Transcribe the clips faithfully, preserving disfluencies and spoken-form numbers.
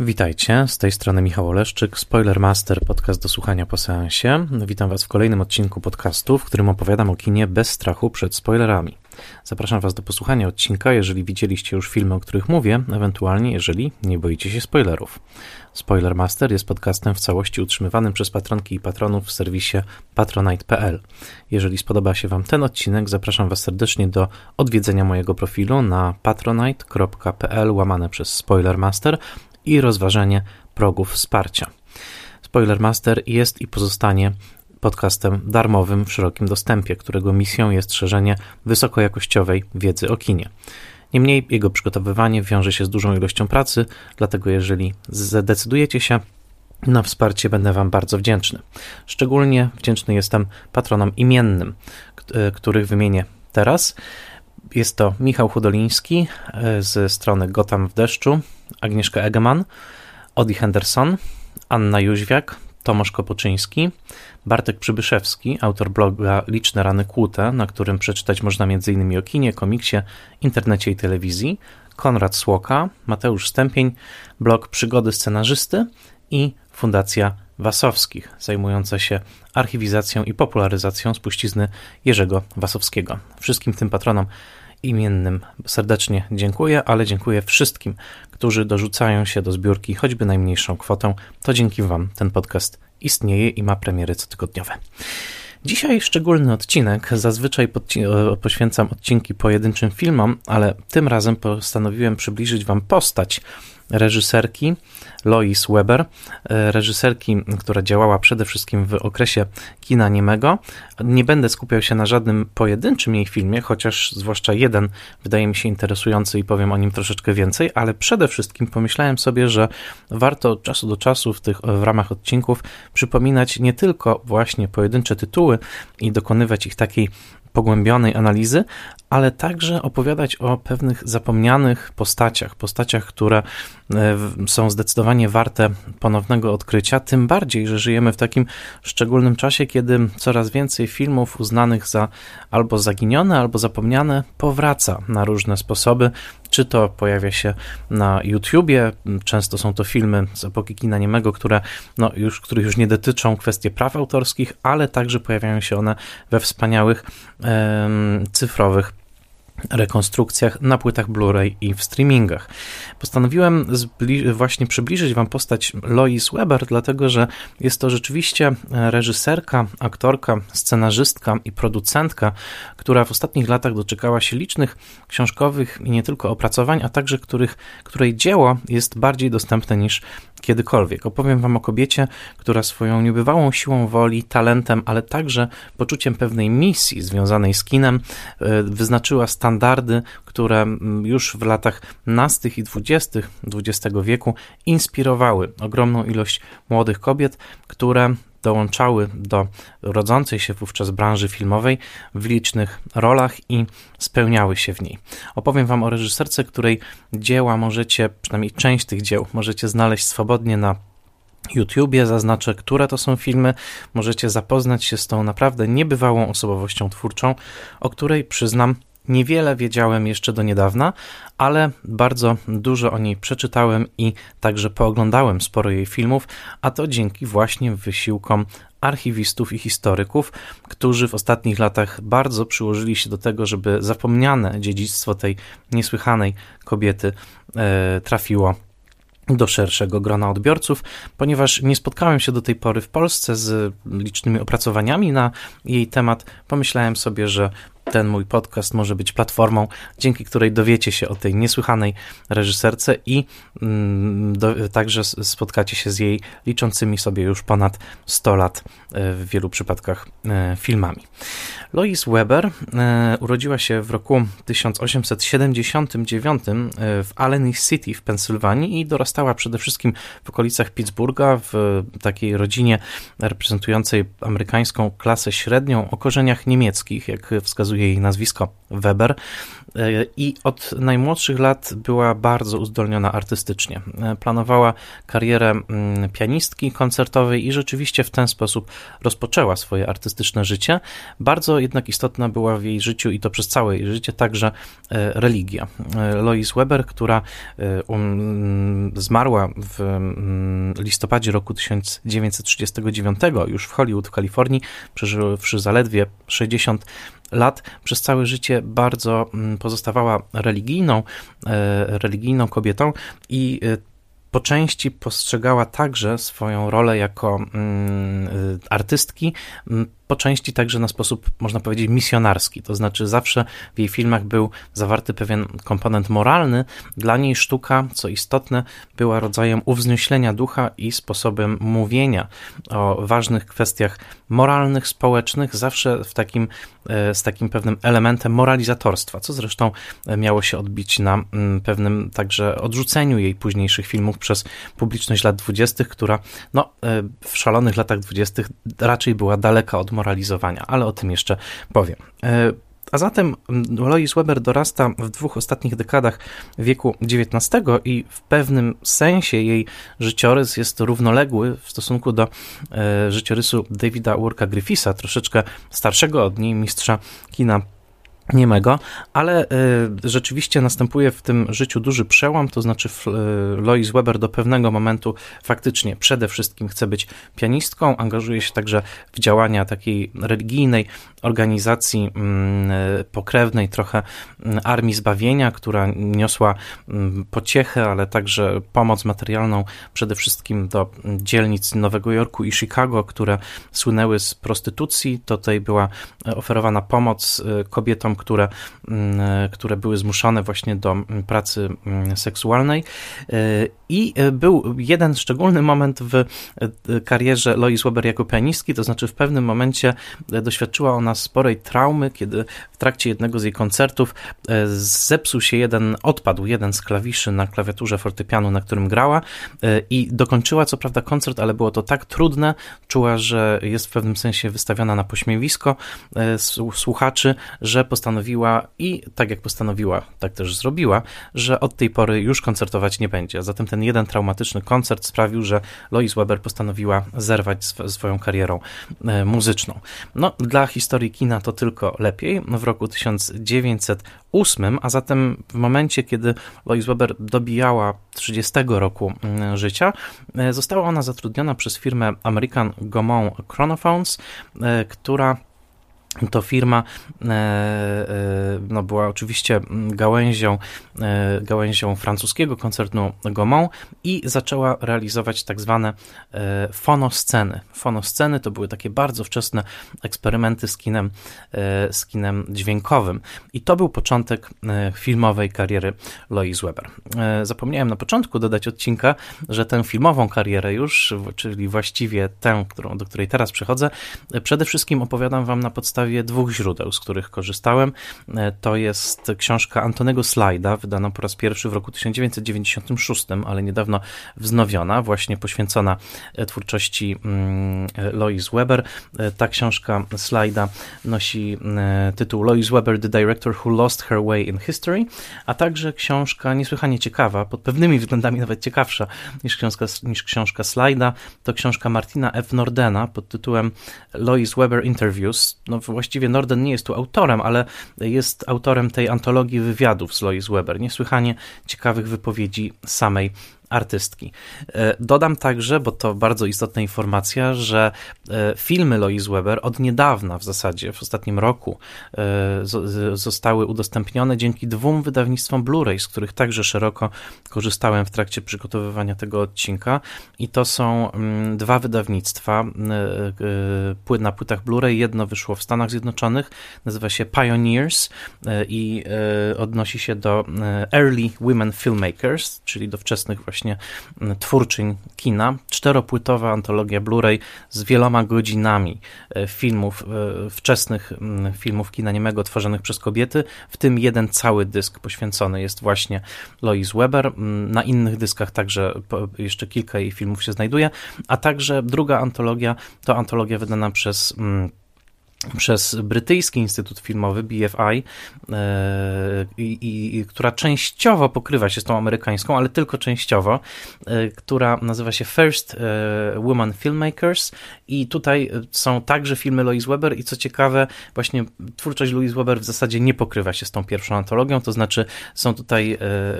Witajcie, z tej strony Michał Oleszczyk, Spoilermaster, podcast do słuchania po seansie. Witam Was w kolejnym odcinku podcastu, w którym opowiadam o kinie bez strachu przed spoilerami. Zapraszam Was do posłuchania odcinka, jeżeli widzieliście już filmy, o których mówię, ewentualnie jeżeli nie boicie się spoilerów. Spoilermaster jest podcastem w całości utrzymywanym przez patronki i patronów w serwisie patronite kropka p l. Jeżeli spodoba się Wam ten odcinek, zapraszam Was serdecznie do odwiedzenia mojego profilu na patronite kropka p l łamane przez Spoilermaster i rozważenie progów wsparcia. Spoilermaster jest i pozostanie podcastem darmowym w szerokim dostępie, którego misją jest szerzenie wysokojakościowej wiedzy o kinie. Niemniej jego przygotowywanie wiąże się z dużą ilością pracy, dlatego jeżeli zdecydujecie się na wsparcie, będę Wam bardzo wdzięczny. Szczególnie wdzięczny jestem patronom imiennym, których wymienię teraz. Jest to Michał Hudoliński ze strony Gotam w deszczu, Agnieszka Egeman, Odie Henderson, Anna Jóźwiak, Tomasz Kopczyński, Bartek Przybyszewski, autor bloga Liczne Rany Kłute, na którym przeczytać można m.in. o kinie, komiksie, internecie i telewizji, Konrad Słoka, Mateusz Stępień, blog Przygody Scenarzysty i Fundacja Wasowskich, zajmująca się archiwizacją i popularyzacją spuścizny Jerzego Wasowskiego. Wszystkim tym patronom imiennym serdecznie dziękuję, ale dziękuję wszystkim, którzy dorzucają się do zbiórki choćby najmniejszą kwotą. To dzięki Wam ten podcast istnieje i ma premiery cotygodniowe. Dzisiaj szczególny odcinek. Zazwyczaj poświęcam odcinki pojedynczym filmom, ale tym razem postanowiłem przybliżyć Wam postać reżyserki Lois Weber, reżyserki, która działała przede wszystkim w okresie kina niemego. Nie będę skupiał się na żadnym pojedynczym jej filmie, chociaż zwłaszcza jeden wydaje mi się interesujący i powiem o nim troszeczkę więcej, ale przede wszystkim pomyślałem sobie, że warto od czasu do czasu w tych w ramach odcinków przypominać nie tylko właśnie pojedyncze tytuły i dokonywać ich takiej pogłębionej analizy, ale także opowiadać o pewnych zapomnianych postaciach, postaciach, które są zdecydowanie warte ponownego odkrycia, tym bardziej, że żyjemy w takim szczególnym czasie, kiedy coraz więcej filmów uznanych za albo zaginione, albo zapomniane powraca na różne sposoby. Czy to pojawia się na YouTubie, często są to filmy z epoki kina niemego, które, no już, których już nie dotyczą kwestie praw autorskich, ale także pojawiają się one we wspaniałych yy, cyfrowych rekonstrukcjach na płytach Blu-ray i w streamingach. Postanowiłem zbli- właśnie przybliżyć Wam postać Lois Weber, dlatego że jest to rzeczywiście reżyserka, aktorka, scenarzystka i producentka, która w ostatnich latach doczekała się licznych książkowych i nie tylko opracowań, a także których, której dzieło jest bardziej dostępne niż kiedykolwiek. Opowiem Wam o kobiecie, która swoją niebywałą siłą woli, talentem, ale także poczuciem pewnej misji związanej z kinem wyznaczyła standardy, które już w latach nastych i dwudziestych dwudziestego wieku inspirowały ogromną ilość młodych kobiet, które dołączały do rodzącej się wówczas branży filmowej w licznych rolach i spełniały się w niej. Opowiem Wam o reżyserce, której dzieła możecie, przynajmniej część tych dzieł, możecie znaleźć swobodnie na YouTubie, zaznaczę, które to są filmy. Możecie zapoznać się z tą naprawdę niebywałą osobowością twórczą, o której, przyznam, niewiele wiedziałem jeszcze do niedawna, ale bardzo dużo o niej przeczytałem i także pooglądałem sporo jej filmów, a to dzięki właśnie wysiłkom archiwistów i historyków, którzy w ostatnich latach bardzo przyłożyli się do tego, żeby zapomniane dziedzictwo tej niesłychanej kobiety trafiło do szerszego grona odbiorców, ponieważ nie spotkałem się do tej pory w Polsce z licznymi opracowaniami na jej temat, pomyślałem sobie, że ten mój podcast może być platformą, dzięki której dowiecie się o tej niesłychanej reżyserce i do, także spotkacie się z jej liczącymi sobie już ponad sto lat w wielu przypadkach filmami. Lois Weber urodziła się w roku tysiąc osiemset siedemdziesiątym dziewiątym w Allegheny City w Pensylwanii i dorastała przede wszystkim w okolicach Pittsburgha w takiej rodzinie reprezentującej amerykańską klasę średnią o korzeniach niemieckich, jak wskazuje jej nazwisko Weber, i od najmłodszych lat była bardzo uzdolniona artystycznie. Planowała karierę pianistki koncertowej i rzeczywiście w ten sposób rozpoczęła swoje artystyczne życie. Bardzo jednak istotna była w jej życiu, i to przez całe jej życie, także religia. Lois Weber, która zmarła w listopadzie roku tysiąc dziewięćset trzydziestego dziewiątego już w Hollywood w Kalifornii, przeżywszy zaledwie sześćdziesiąt lat, przez całe życie bardzo pozostawała religijną, religijną kobietą i po części postrzegała także swoją rolę jako artystki, po części także na sposób, można powiedzieć, misjonarski. To znaczy zawsze w jej filmach był zawarty pewien komponent moralny. Dla niej sztuka, co istotne, była rodzajem uwznieślenia ducha i sposobem mówienia o ważnych kwestiach moralnych, społecznych, zawsze w takim, z takim pewnym elementem moralizatorstwa, co zresztą miało się odbić na pewnym także odrzuceniu jej późniejszych filmów przez publiczność lat dwudziestych, która no, w szalonych latach dwudziestych raczej była daleka od moralizowania, ale o tym jeszcze powiem. A zatem Lois Weber dorasta w dwóch ostatnich dekadach wieku dziewiętnastego i w pewnym sensie jej życiorys jest równoległy w stosunku do życiorysu Davida Warka Griffitha, troszeczkę starszego od niej, mistrza kina niemego, ale rzeczywiście następuje w tym życiu duży przełam, to znaczy Lois Weber do pewnego momentu faktycznie przede wszystkim chce być pianistką, angażuje się także w działania takiej religijnej organizacji pokrewnej trochę Armii Zbawienia, która niosła pociechę, ale także pomoc materialną przede wszystkim do dzielnic Nowego Jorku i Chicago, które słynęły z prostytucji. Tutaj była oferowana pomoc kobietom, które, które były zmuszone właśnie do pracy seksualnej. I był jeden szczególny moment w karierze Lois Weber jako pianistki, to znaczy w pewnym momencie doświadczyła ona sporej traumy, kiedy w trakcie jednego z jej koncertów zepsuł się jeden, odpadł jeden z klawiszy na klawiaturze fortepianu, na którym grała, i dokończyła co prawda koncert, ale było to tak trudne, czuła, że jest w pewnym sensie wystawiona na pośmiewisko słuchaczy, że postanowiła, i tak jak postanowiła, tak też zrobiła, że od tej pory już koncertować nie będzie. Zatem ten jeden traumatyczny koncert sprawił, że Lois Weber postanowiła zerwać sw- swoją karierą muzyczną. No, dla historii kina to tylko lepiej. W roku tysiąc dziewięćset ósmym, a zatem w momencie, kiedy Lois Weber dobijała trzydziestego roku życia, została ona zatrudniona przez firmę American Gaumont Chronophones, która to firma no, była oczywiście gałęzią, gałęzią francuskiego koncernu Gaumont i zaczęła realizować tak zwane fonosceny. Fonosceny to były takie bardzo wczesne eksperymenty z kinem, z kinem dźwiękowym. I to był początek filmowej kariery Lois Weber. Zapomniałem na początku dodać odcinka, że tę filmową karierę już, czyli właściwie tę, którą, do której teraz przechodzę, przede wszystkim opowiadam wam na podstawie dwóch źródeł, z których korzystałem. To jest książka Antonego Slajda, wydana po raz pierwszy w roku tysiąc dziewięćset dziewięćdziesiątym szóstym, ale niedawno wznowiona, właśnie poświęcona twórczości Lois Weber. Ta książka Slajda nosi tytuł Lois Weber, The Director Who Lost Her Way in History, a także książka niesłychanie ciekawa, pod pewnymi względami nawet ciekawsza niż książka, niż książka Slajda. To książka Martina F. Nordena pod tytułem Lois Weber Interviews. No, właściwie Norden nie jest tu autorem, ale jest autorem tej antologii wywiadów z Lois Weber, niesłychanie ciekawych wypowiedzi samej artystki. Dodam także, bo to bardzo istotna informacja, że filmy Lois Weber od niedawna w zasadzie, w ostatnim roku, zostały udostępnione dzięki dwóm wydawnictwom Blu-ray, z których także szeroko korzystałem w trakcie przygotowywania tego odcinka, i to są dwa wydawnictwa na płytach Blu-ray. Jedno wyszło w Stanach Zjednoczonych, nazywa się Pioneers i odnosi się do Early Women Filmmakers, czyli do wczesnych właśnie twórczyń kina. Czteropłytowa antologia Blu-ray z wieloma godzinami filmów, wczesnych filmów kina niemego tworzonych przez kobiety, w tym jeden cały dysk poświęcony jest właśnie Lois Weber. Na innych dyskach także jeszcze kilka jej filmów się znajduje, a także druga antologia to antologia wydana przez przez brytyjski instytut filmowy B F I, i, i, która częściowo pokrywa się z tą amerykańską, ale tylko częściowo, która nazywa się First Women Filmmakers, i tutaj są także filmy Lois Weber, i co ciekawe, właśnie twórczość Lois Weber w zasadzie nie pokrywa się z tą pierwszą antologią, to znaczy są tutaj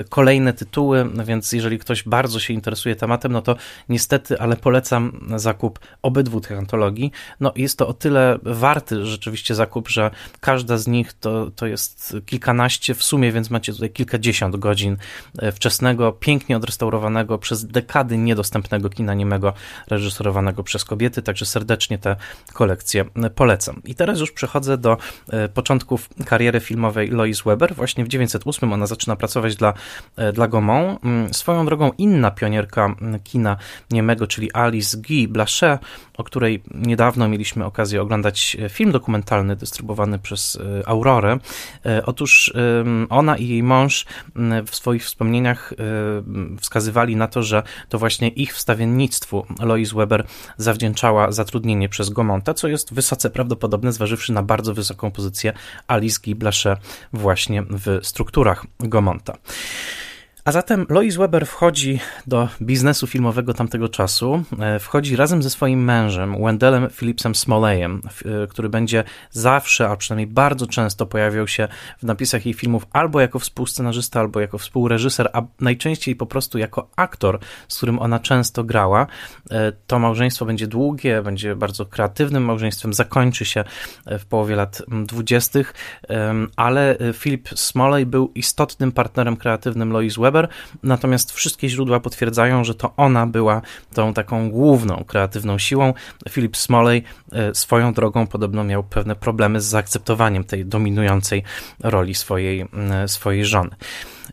kolejne tytuły, więc jeżeli ktoś bardzo się interesuje tematem, no to niestety, ale polecam zakup obydwu tych antologii. No jest to o tyle warte rzeczywiście zakup, że każda z nich to, to jest kilkanaście w sumie, więc macie tutaj kilkadziesiąt godzin wczesnego, pięknie odrestaurowanego, przez dekady niedostępnego kina niemego, reżyserowanego przez kobiety, także serdecznie tę kolekcję polecam. I teraz już przechodzę do początków kariery filmowej Lois Weber. Właśnie w dziewięćset osiem ona zaczyna pracować dla, dla Gaumont. Swoją drogą inna pionierka kina niemego, czyli Alice Guy Blaché, o której niedawno mieliśmy okazję oglądać film dokumentalny dystrybuowany przez Aurorę. Otóż ona i jej mąż w swoich wspomnieniach wskazywali na to, że to właśnie ich wstawiennictwu Lois Weber zawdzięczała zatrudnienie przez Gaumonta, co jest wysoce prawdopodobne, zważywszy na bardzo wysoką pozycję Alice Guy Blaché właśnie w strukturach Gaumonta. A zatem Lois Weber wchodzi do biznesu filmowego tamtego czasu, wchodzi razem ze swoim mężem, Wendellem Phillipsem Smalleyem, który będzie zawsze, a przynajmniej bardzo często pojawiał się w napisach jej filmów albo jako współscenarzysta, albo jako współreżyser, a najczęściej po prostu jako aktor, z którym ona często grała. To małżeństwo będzie długie, będzie bardzo kreatywnym małżeństwem, zakończy się w połowie lat dwudziestych, ale Phillip Smalley był istotnym partnerem kreatywnym Lois Weber, natomiast wszystkie źródła potwierdzają, że to ona była tą taką główną kreatywną siłą. Philip Smalley swoją drogą podobno miał pewne problemy z zaakceptowaniem tej dominującej roli swojej, swojej żony.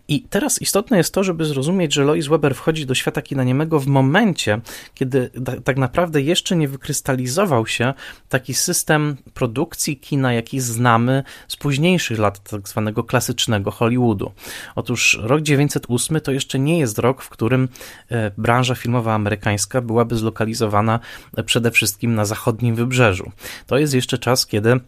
I teraz istotne jest to, żeby zrozumieć, że Lois Weber wchodzi do świata kina niemego w momencie, kiedy tak naprawdę jeszcze nie wykrystalizował się taki system produkcji kina, jaki znamy z późniejszych lat tak zwanego klasycznego Hollywoodu. Otóż rok dziewięćset osiem to jeszcze nie jest rok, w którym branża filmowa amerykańska byłaby zlokalizowana przede wszystkim na zachodnim wybrzeżu. To jest jeszcze czas, kiedy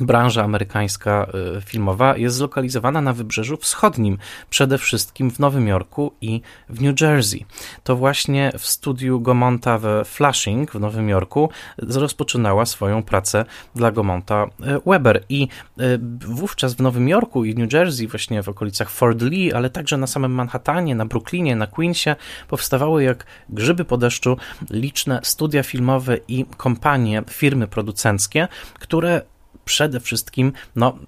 branża amerykańska filmowa jest zlokalizowana na wybrzeżu wschodnim, przede wszystkim w Nowym Jorku i w New Jersey. To właśnie w studiu Gaumonta w Flushing w Nowym Jorku rozpoczynała swoją pracę dla Gaumonta Weber, i wówczas w Nowym Jorku i New Jersey, właśnie w okolicach Fort Lee, ale także na samym Manhattanie, na Brooklynie, na Queensie powstawały jak grzyby po deszczu liczne studia filmowe i kompanie, firmy producenckie, które przede wszystkim no,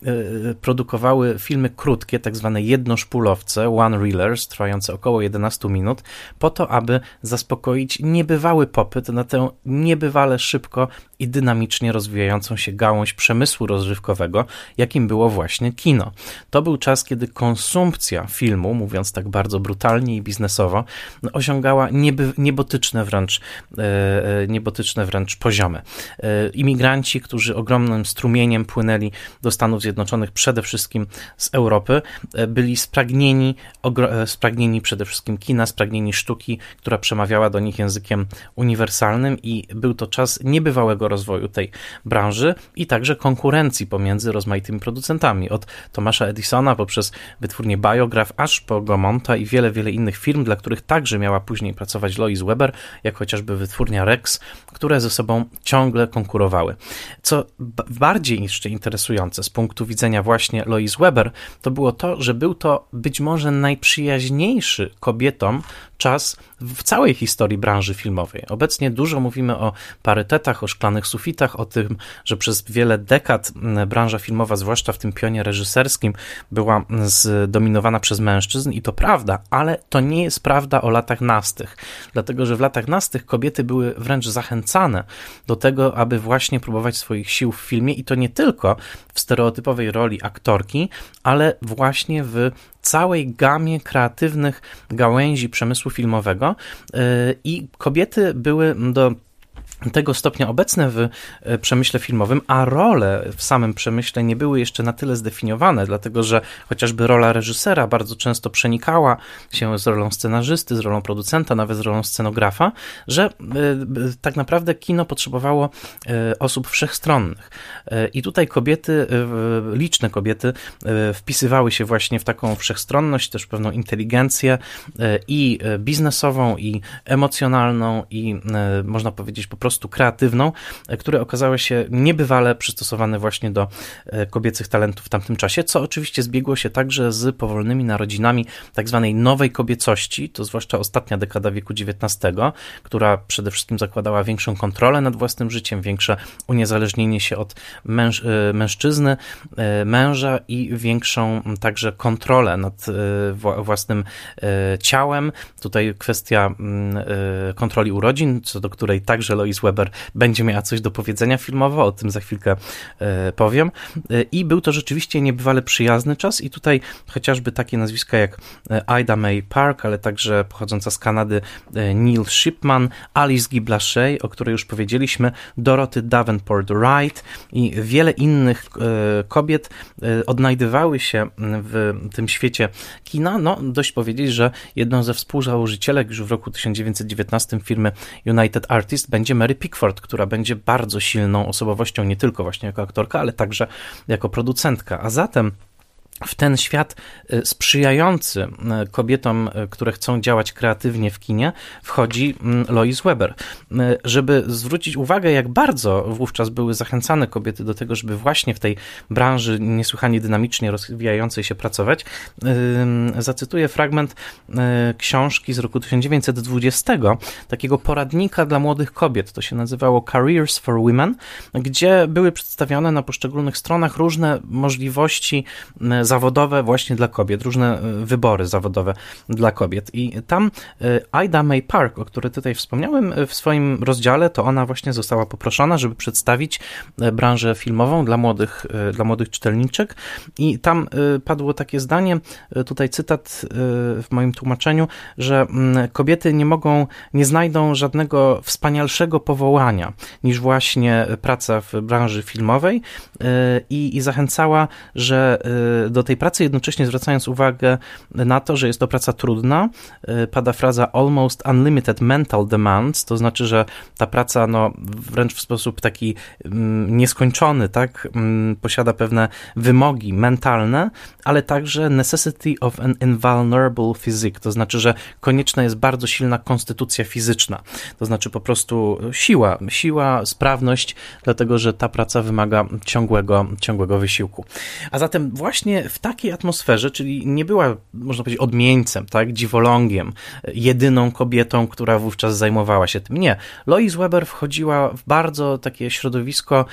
produkowały filmy krótkie, tak zwane jednoszpulowce, one-reelers, trwające około jedenaście minut, po to, aby zaspokoić niebywały popyt na tę niebywale szybko i dynamicznie rozwijającą się gałąź przemysłu rozrywkowego, jakim było właśnie kino. To był czas, kiedy konsumpcja filmu, mówiąc tak bardzo brutalnie i biznesowo, osiągała nieby, niebotyczne wręcz, e, niebotyczne wręcz poziomy. E, imigranci, którzy ogromnym strumieniem płynęli do Stanów Zjednoczonych, przede wszystkim z Europy, e, byli spragnieni, ogro, spragnieni przede wszystkim kina, spragnieni sztuki, która przemawiała do nich językiem uniwersalnym, i był to czas niebywałego rozwoju tej branży i także konkurencji pomiędzy rozmaitymi producentami. Od Tomasza Edisona poprzez wytwórnię Biograph aż po Gaumonta i wiele, wiele innych firm, dla których także miała później pracować Lois Weber, jak chociażby wytwórnia Rex, które ze sobą ciągle konkurowały. Co bardziej jeszcze interesujące z punktu widzenia właśnie Lois Weber, to było to, że był to być może najprzyjaźniejszy kobietom czas w całej historii branży filmowej. Obecnie dużo mówimy o parytetach, o szklanych sufitach, o tym, że przez wiele dekad branża filmowa, zwłaszcza w tym pionie reżyserskim, była zdominowana przez mężczyzn, i to prawda, ale to nie jest prawda o latach nastych, dlatego że w latach nastych kobiety były wręcz zachęcane do tego, aby właśnie próbować swoich sił w filmie, i to nie tylko w stereotypowej roli aktorki, ale właśnie w całej gamie kreatywnych gałęzi przemysłu filmowego, i kobiety były do tego stopnia obecne w przemyśle filmowym, a role w samym przemyśle nie były jeszcze na tyle zdefiniowane, dlatego że chociażby rola reżysera bardzo często przenikała się z rolą scenarzysty, z rolą producenta, nawet z rolą scenografa, że tak naprawdę kino potrzebowało osób wszechstronnych. I tutaj kobiety, liczne kobiety wpisywały się właśnie w taką wszechstronność, też pewną inteligencję i biznesową, i emocjonalną, i można powiedzieć po prostu prostu kreatywną, które okazały się niebywale przystosowane właśnie do kobiecych talentów w tamtym czasie, co oczywiście zbiegło się także z powolnymi narodzinami tak zwanej nowej kobiecości, to zwłaszcza ostatnia dekada wieku dziewiętnastego, która przede wszystkim zakładała większą kontrolę nad własnym życiem, większe uniezależnienie się od męż- mężczyzny, męża i większą także kontrolę nad własnym ciałem. Tutaj kwestia kontroli urodzin, co do której także Lois Weber będzie miała coś do powiedzenia filmowo, o tym za chwilkę powiem. I był to rzeczywiście niebywale przyjazny czas i tutaj chociażby takie nazwiska jak Ida May Park, ale także pochodząca z Kanady Neil Shipman, Alice Guy Blaché, o której już powiedzieliśmy, Dorothy Davenport Wright i wiele innych kobiet odnajdywały się w tym świecie kina. No, dość powiedzieć, że jedną ze współzałożycielek już w roku tysiąc dziewięćset dziewiętnastym firmy United Artists będzie Mary Pickford, która będzie bardzo silną osobowością, nie tylko właśnie jako aktorka, ale także jako producentka. A zatem w ten świat sprzyjający kobietom, które chcą działać kreatywnie w kinie, wchodzi Lois Weber. Żeby zwrócić uwagę, jak bardzo wówczas były zachęcane kobiety do tego, żeby właśnie w tej branży niesłychanie dynamicznie rozwijającej się pracować, zacytuję fragment książki z roku tysiąc dziewięćset dwudziestego, takiego poradnika dla młodych kobiet, to się nazywało Careers for Women, gdzie były przedstawione na poszczególnych stronach różne możliwości zawodowe właśnie dla kobiet, różne wybory zawodowe dla kobiet. I tam Ida May Park, o której tutaj wspomniałem w swoim rozdziale, to ona właśnie została poproszona, żeby przedstawić branżę filmową dla młodych, dla młodych czytelniczek. I tam padło takie zdanie, tutaj cytat w moim tłumaczeniu, że kobiety nie mogą, nie znajdą żadnego wspanialszego powołania niż właśnie praca w branży filmowej i, i zachęcała, że do tej pracy, jednocześnie zwracając uwagę na to, że jest to praca trudna. Pada fraza almost unlimited mental demands, to znaczy, że ta praca no, wręcz w sposób taki nieskończony, tak, posiada pewne wymogi mentalne, ale także necessity of an invulnerable physique, to znaczy, że konieczna jest bardzo silna konstytucja fizyczna, to znaczy po prostu siła, siła, sprawność, dlatego, że ta praca wymaga ciągłego, ciągłego wysiłku. A zatem właśnie Właśnie w takiej atmosferze, czyli nie była, można powiedzieć, odmieńcem, tak, dziwolągiem, jedyną kobietą, która wówczas zajmowała się tym. Nie. Lois Weber wchodziła w bardzo takie środowisko,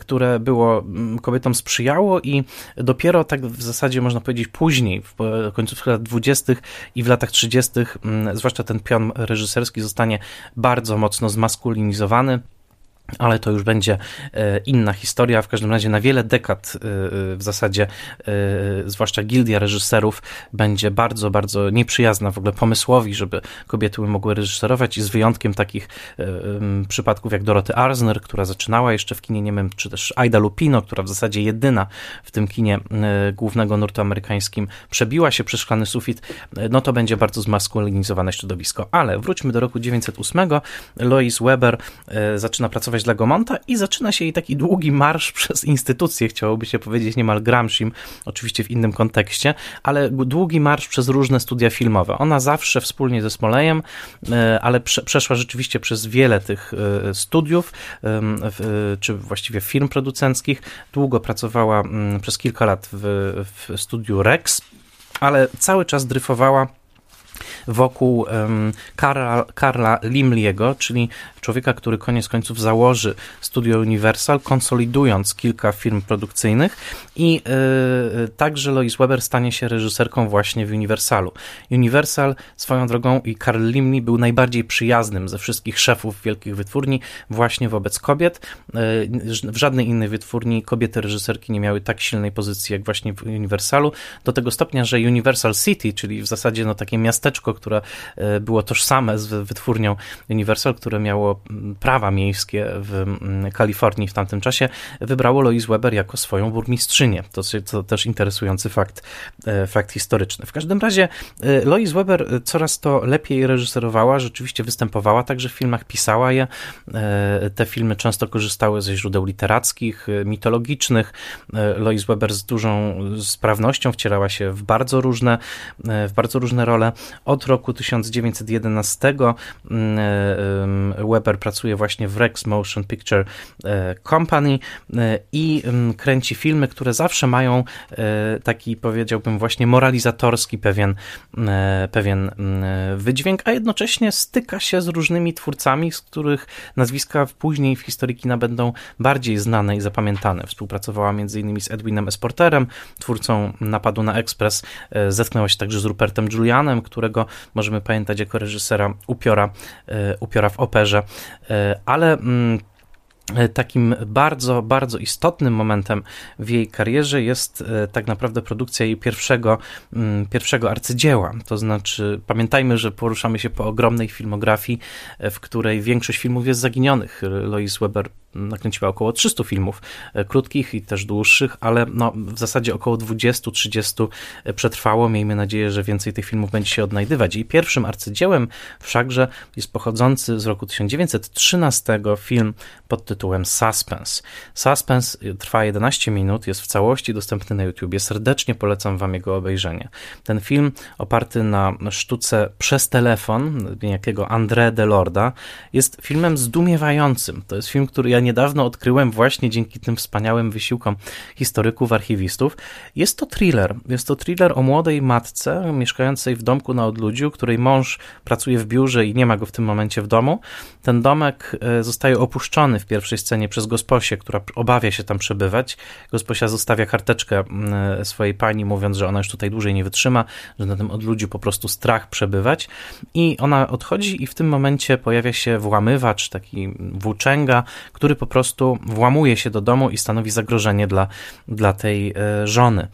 które było kobietom sprzyjało i dopiero tak w zasadzie, można powiedzieć, później, w końcówkach lat dwudziestych i w latach trzydziestych, zwłaszcza ten pion reżyserski zostanie bardzo mocno zmaskulinizowany. Ale to już będzie inna historia, w każdym razie na wiele dekad w zasadzie, zwłaszcza gildia reżyserów, będzie bardzo, bardzo nieprzyjazna w ogóle pomysłowi, żeby kobiety mogły reżyserować i z wyjątkiem takich przypadków jak Doroty Arzner, która zaczynała jeszcze w kinie niemym, czy też Aida Lupino, która w zasadzie jedyna w tym kinie głównego nurtu amerykańskim przebiła się przez szklany sufit, no to będzie bardzo zmaskulinizowane środowisko. Ale wróćmy do roku dziewięćset ósmego. Lois Weber zaczyna pracować dla Gaumonta i zaczyna się jej taki długi marsz przez instytucje, chciałoby się powiedzieć niemal Gramsci'm, oczywiście w innym kontekście, ale długi marsz przez różne studia filmowe. Ona zawsze wspólnie ze Smoleyem, ale prze, przeszła rzeczywiście przez wiele tych studiów, czy właściwie firm producenckich. Długo pracowała przez kilka lat w, w studiu Rex, ale cały czas dryfowała wokół um, Karla, Karla Limley'ego, czyli człowieka, który koniec końców założy studio Universal, konsolidując kilka firm produkcyjnych i yy, także Lois Weber stanie się reżyserką właśnie w Universalu. Universal swoją drogą i Karl Limley był najbardziej przyjaznym ze wszystkich szefów wielkich wytwórni właśnie wobec kobiet. Yy, w żadnej innej wytwórni kobiety reżyserki nie miały tak silnej pozycji jak właśnie w Universalu, do tego stopnia, że Universal City, czyli w zasadzie no, takie miasteczko, które było tożsame z wytwórnią Universal, które miało wypracowało prawa miejskie w Kalifornii w tamtym czasie, wybrało Lois Weber jako swoją burmistrzynię. To, to też interesujący fakt, fakt historyczny. W każdym razie Lois Weber coraz to lepiej reżyserowała, rzeczywiście występowała także w filmach, pisała je. Te filmy często korzystały ze źródeł literackich, mitologicznych. Lois Weber z dużą sprawnością wcierała się w bardzo różne, w bardzo różne role. Od roku tysiąc dziewięćset jedenastego Weber pracuje właśnie w Rex Motion Picture Company i kręci filmy, które zawsze mają taki, powiedziałbym, właśnie moralizatorski pewien, pewien wydźwięk, a jednocześnie styka się z różnymi twórcami, z których nazwiska później w historii kina będą bardziej znane i zapamiętane. Współpracowała między innymi z Edwinem S. Porterem, twórcą Napadu na Ekspres. Zetknęła się także z Rupertem Julianem, którego możemy pamiętać jako reżysera upiora, upiora w operze, ale Mm, takim bardzo, bardzo istotnym momentem w jej karierze jest tak naprawdę produkcja jej pierwszego, pierwszego arcydzieła. To znaczy, pamiętajmy, że poruszamy się po ogromnej filmografii, w której większość filmów jest zaginionych. Lois Weber nakręciła około trzystu filmów, krótkich i też dłuższych, ale no, w zasadzie około dwadzieścia do trzydziestu przetrwało. Miejmy nadzieję, że więcej tych filmów będzie się odnajdywać. Jej pierwszym arcydziełem wszakże jest pochodzący z roku tysiąc dziewięćset trzynastego film pod tytułem tytułem Suspense. Suspense trwa jedenaście minut, jest w całości dostępny na YouTubie. Serdecznie polecam wam jego obejrzenie. Ten film oparty na sztuce Przez telefon niejakiego André Delorda jest filmem zdumiewającym. To jest film, który ja niedawno odkryłem właśnie dzięki tym wspaniałym wysiłkom historyków, archiwistów. Jest to thriller. Jest to thriller o młodej matce mieszkającej w domku na odludziu, której mąż pracuje w biurze i nie ma go w tym momencie w domu. Ten domek zostaje opuszczony w pierwszym w scenie przez gosposię, która obawia się tam przebywać. Gosposia zostawia karteczkę swojej pani, mówiąc, że ona już tutaj dłużej nie wytrzyma, że na tym odludziu po prostu strach przebywać. I ona odchodzi i w tym momencie pojawia się włamywacz, taki włóczęga, który po prostu włamuje się do domu i stanowi zagrożenie dla, dla tej żony.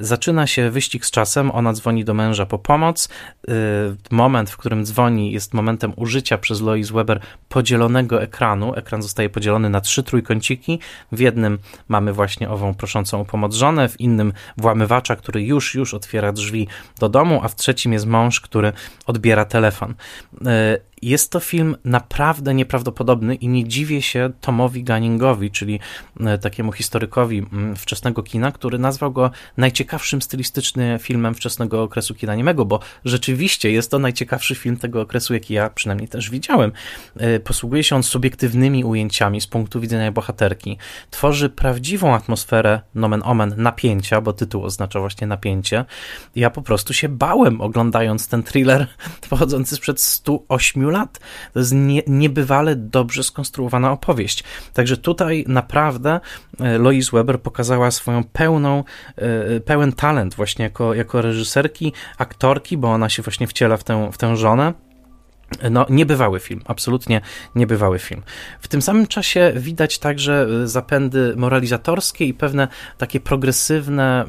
Zaczyna się wyścig z czasem, ona dzwoni do męża po pomoc. Moment, w którym dzwoni, jest momentem użycia przez Lois Weber podzielonego ekranu. Ekran zostaje podzielony na trzy trójkąciki. W jednym mamy właśnie ową proszącą o pomoc żonę, w innym włamywacza, który już, już otwiera drzwi do domu, a w trzecim jest mąż, który odbiera telefon. Jest to film naprawdę nieprawdopodobny i nie dziwię się Tomowi Gunningowi, czyli takiemu historykowi wczesnego kina, który nazwał go najciekawszym stylistycznie filmem wczesnego okresu kina niemego, bo rzeczywiście jest to najciekawszy film tego okresu, jaki ja przynajmniej też widziałem. Posługuje się on subiektywnymi ujęciami z punktu widzenia bohaterki. Tworzy prawdziwą atmosferę, nomen omen, napięcia, bo tytuł oznacza właśnie napięcie. Ja po prostu się bałem, oglądając ten thriller pochodzący sprzed stu ośmiu lat. To jest nie, niebywale dobrze skonstruowana opowieść. Także tutaj naprawdę Lois Weber pokazała swoją pełną, pełen talent właśnie jako, jako reżyserki, aktorki, bo ona się właśnie wciela w tę, w tę żonę. No, niebywały film, absolutnie niebywały film. W tym samym czasie widać także zapędy moralizatorskie i pewne takie progresywne,